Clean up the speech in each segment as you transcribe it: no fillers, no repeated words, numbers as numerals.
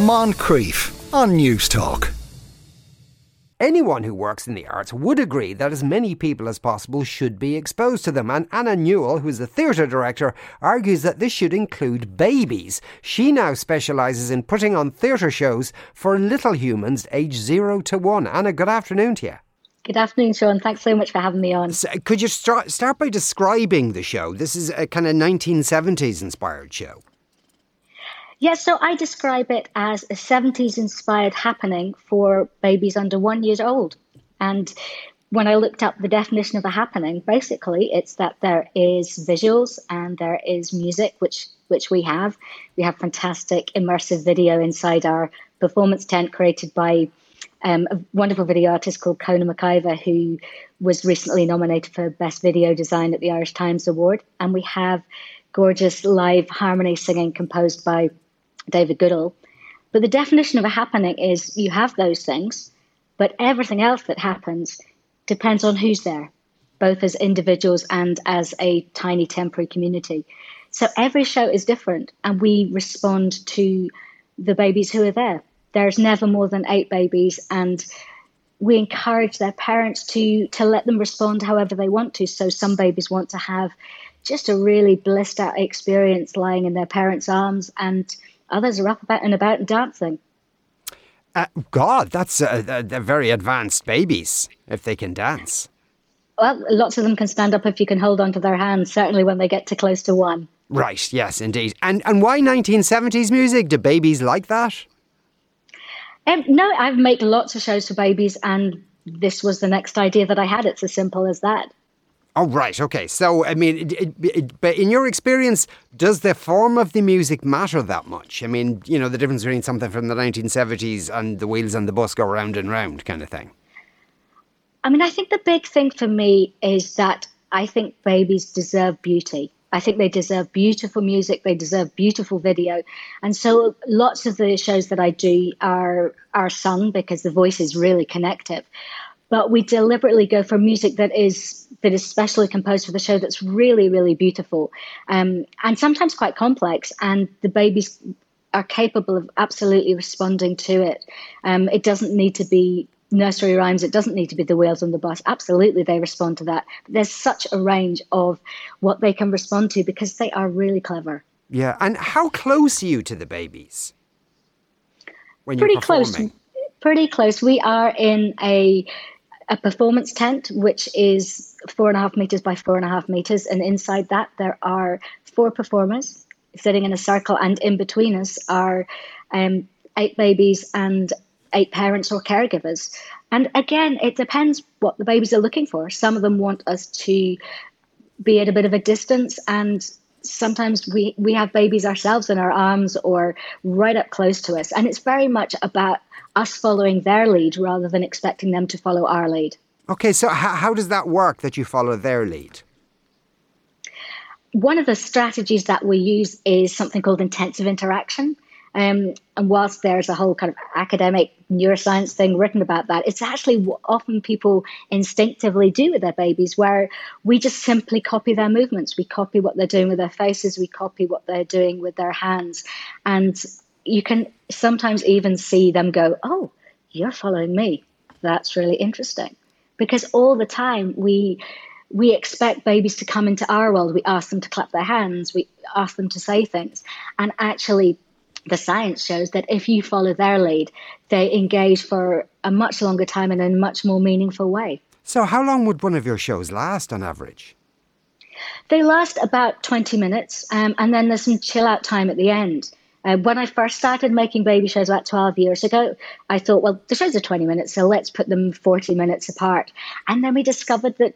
Moncrief on News Talk. Anyone who works in the arts would agree that as many people as possible should be exposed to them, and Anna Newell, who is a theatre director, argues that this should include babies. She now specialises in putting on theatre shows for little humans aged 0 to 1. Anna, good afternoon to you. Good afternoon, Sean. Thanks so much for having me on. So, could you start by describing the show? This is a kind of 1970s inspired show. Yes, so I describe it as a 70s inspired happening for babies under 1 year old. And when I looked up the definition of a happening, basically it's that there is visuals and there is music, which we have. We have fantastic immersive video inside our performance tent created by a wonderful video artist called Conor McIver, who was recently nominated for Best Video Design at the Irish Times Award. And we have gorgeous live harmony singing composed by David Goodall. But the definition of a happening is you have those things, but everything else that happens depends on who's there, both as individuals and as a tiny temporary community. So every show is different, and we respond to the babies who are there. There's never more than 8 babies, and we encourage their parents to let them respond however they want to. So some babies want to have just a really blissed out experience lying in their parents' arms, and others are up and about and dancing. God, that's they're very advanced babies if they can dance. Well, lots of them can stand up if you can hold onto their hands, certainly when they get to close to 1. Right, yes, indeed. And why 1970s music? Do babies like that? No, I've made lots of shows for babies, and this was the next idea that I had. It's as simple as that. Oh, right. OK. So, I mean, but in your experience, does the form of the music matter that much? I mean, you know, the difference between something from the 1970s and The Wheels on the Bus Go Round and Round kind of thing. I mean, I think the big thing for me is that I think babies deserve beauty. I think they deserve beautiful music. They deserve beautiful video. And so lots of the shows that I do are sung because the voice is really connective. But we deliberately go for music that is specially composed for the show, that's really, really beautiful, and sometimes quite complex. And the babies are capable of absolutely responding to it. It doesn't need to be nursery rhymes. It doesn't need to be The Wheels on the Bus. Absolutely, they respond to that. There's such a range of what they can respond to because they are really clever. Yeah. And how close are you to the babies when you're performing? Pretty close. We are in a performance tent, which is 4.5 meters by 4.5 meters. And inside that, there are 4 performers sitting in a circle. And in between us are 8 babies and 8 parents or caregivers. And again, it depends what the babies are looking for. Some of them want us to be at a bit of a distance, and sometimes we have babies ourselves in our arms or right up close to us. And it's very much about us following their lead rather than expecting them to follow our lead. Okay, so how does that work, that you follow their lead? One of the strategies that we use is something called intensive interaction. And whilst there's a whole kind of academic neuroscience thing written about that, it's actually what often people instinctively do with their babies, where we just simply copy their movements. We copy what they're doing with their faces. We copy what they're doing with their hands. And you can sometimes even see them go, "Oh, you're following me. That's really interesting." Because all the time we expect babies to come into our world. We ask them to clap their hands. We ask them to say things. And actually, the science shows that if you follow their lead, they engage for a much longer time and in a much more meaningful way. So how long would one of your shows last on average? They last about 20 minutes, and then there's some chill out time at the end. When I first started making baby shows about 12 years ago, I thought, well, the shows are 20 minutes, so let's put them 40 minutes apart. And then we discovered that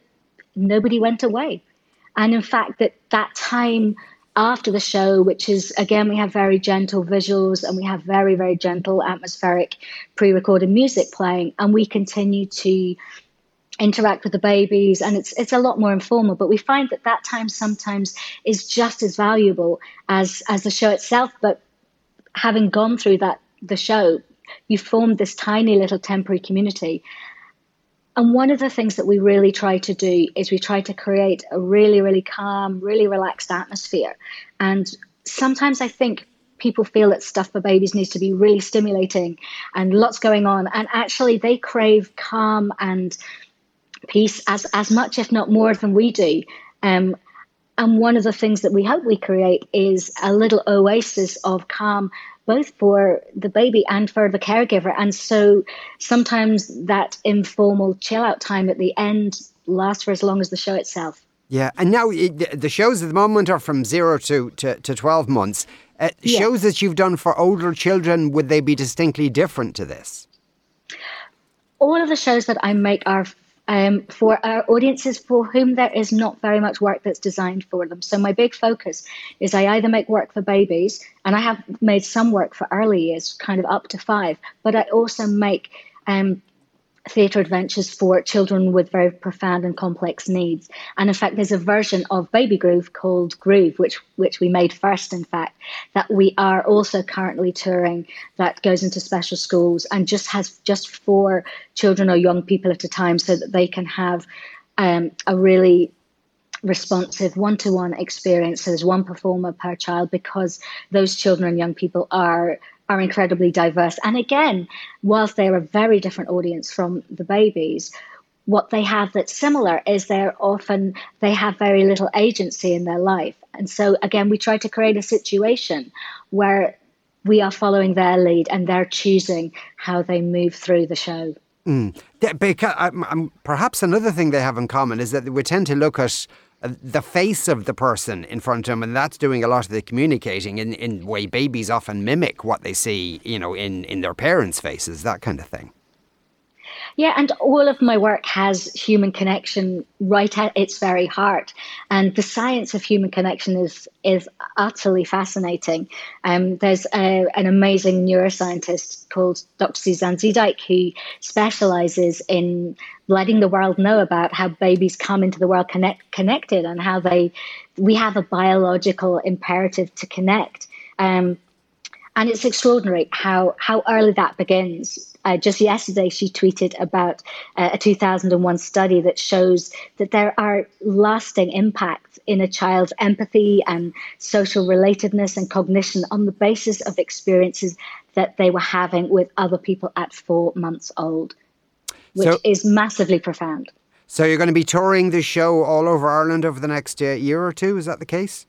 nobody went away. And in fact, that time after the show, which is, again, we have very gentle visuals and we have very, very gentle atmospheric pre-recorded music playing, and we continue to interact with the babies, and it's a lot more informal. But we find that time sometimes is just as valuable as the show itself. But having gone through the show, you've formed this tiny little temporary community. And one of the things that we really try to do is we try to create a really, really calm, really relaxed atmosphere. And sometimes I think people feel that stuff for babies needs to be really stimulating and lots going on. And actually they crave calm and peace as much, if not more, than we do. And one of the things that we hope we create is a little oasis of calm, both for the baby and for the caregiver. And so sometimes that informal chill out time at the end lasts for as long as the show itself. Yeah. And now the shows at the moment are from 0 to 12 months. Yeah. Shows that you've done for older children, would they be distinctly different to this? All of the shows that I make are for our audiences for whom there is not very much work that's designed for them. So my big focus is I either make work for babies, and I have made some work for early years, kind of up to 5, but I also make theatre adventures for children with very profound and complex needs. And in fact, there's a version of Baby Groove called Groove, which we made first, in fact, that we are also currently touring, that goes into special schools and just has just 4 children or young people at a time, so that they can have a really responsive one-to-one experience. So there's one performer per child, because those children and young people are incredibly diverse. And again, whilst they're a very different audience from the babies, what they have that's similar is they have very little agency in their life. And so again, we try to create a situation where we are following their lead and they're choosing how they move through the show. Mm. Yeah, because perhaps another thing they have in common is that we tend to look at the face of the person in front of them, and that's doing a lot of the communicating in way babies often mimic what they see, you know, in their parents' faces, that kind of thing. Yeah, and all of my work has human connection right at its very heart. And the science of human connection is utterly fascinating. There's an amazing neuroscientist called Dr. Suzanne Zeedyk, who specialises in letting the world know about how babies come into the world connected and how we have a biological imperative to connect. And it's extraordinary how early that begins. Just yesterday, she tweeted about a 2001 study that shows that there are lasting impacts in a child's empathy and social relatedness and cognition on the basis of experiences that they were having with other people at 4 months old, which is massively profound. So you're going to be touring the show all over Ireland over the next year or two, is that the case?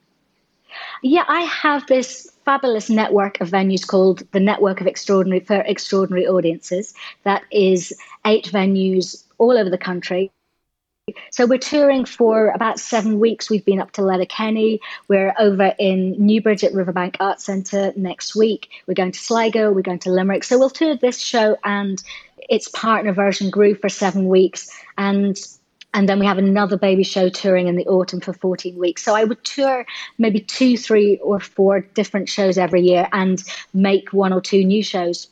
Yeah, I have this fabulous network of venues called the Network of Extraordinary for Extraordinary Audiences. That is 8 venues all over the country. So we're touring for about 7 weeks. We've been up to Letterkenny. We're over in Newbridge at Riverbank Art Center next week. We're going to Sligo. We're going to Limerick. So we'll tour this show and its partner version Groove for 7 weeks, and then we have another baby show touring in the autumn for 14 weeks. So I would tour maybe 2, 3, or 4 different shows every year and make 1 or 2 new shows.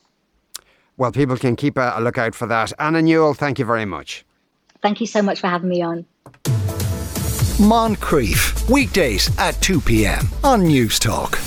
Well, people can keep a lookout for that. Anna Newell, thank you very much. Thank you so much for having me on. Moncrief, weekdays at 2 p.m. on News Talk.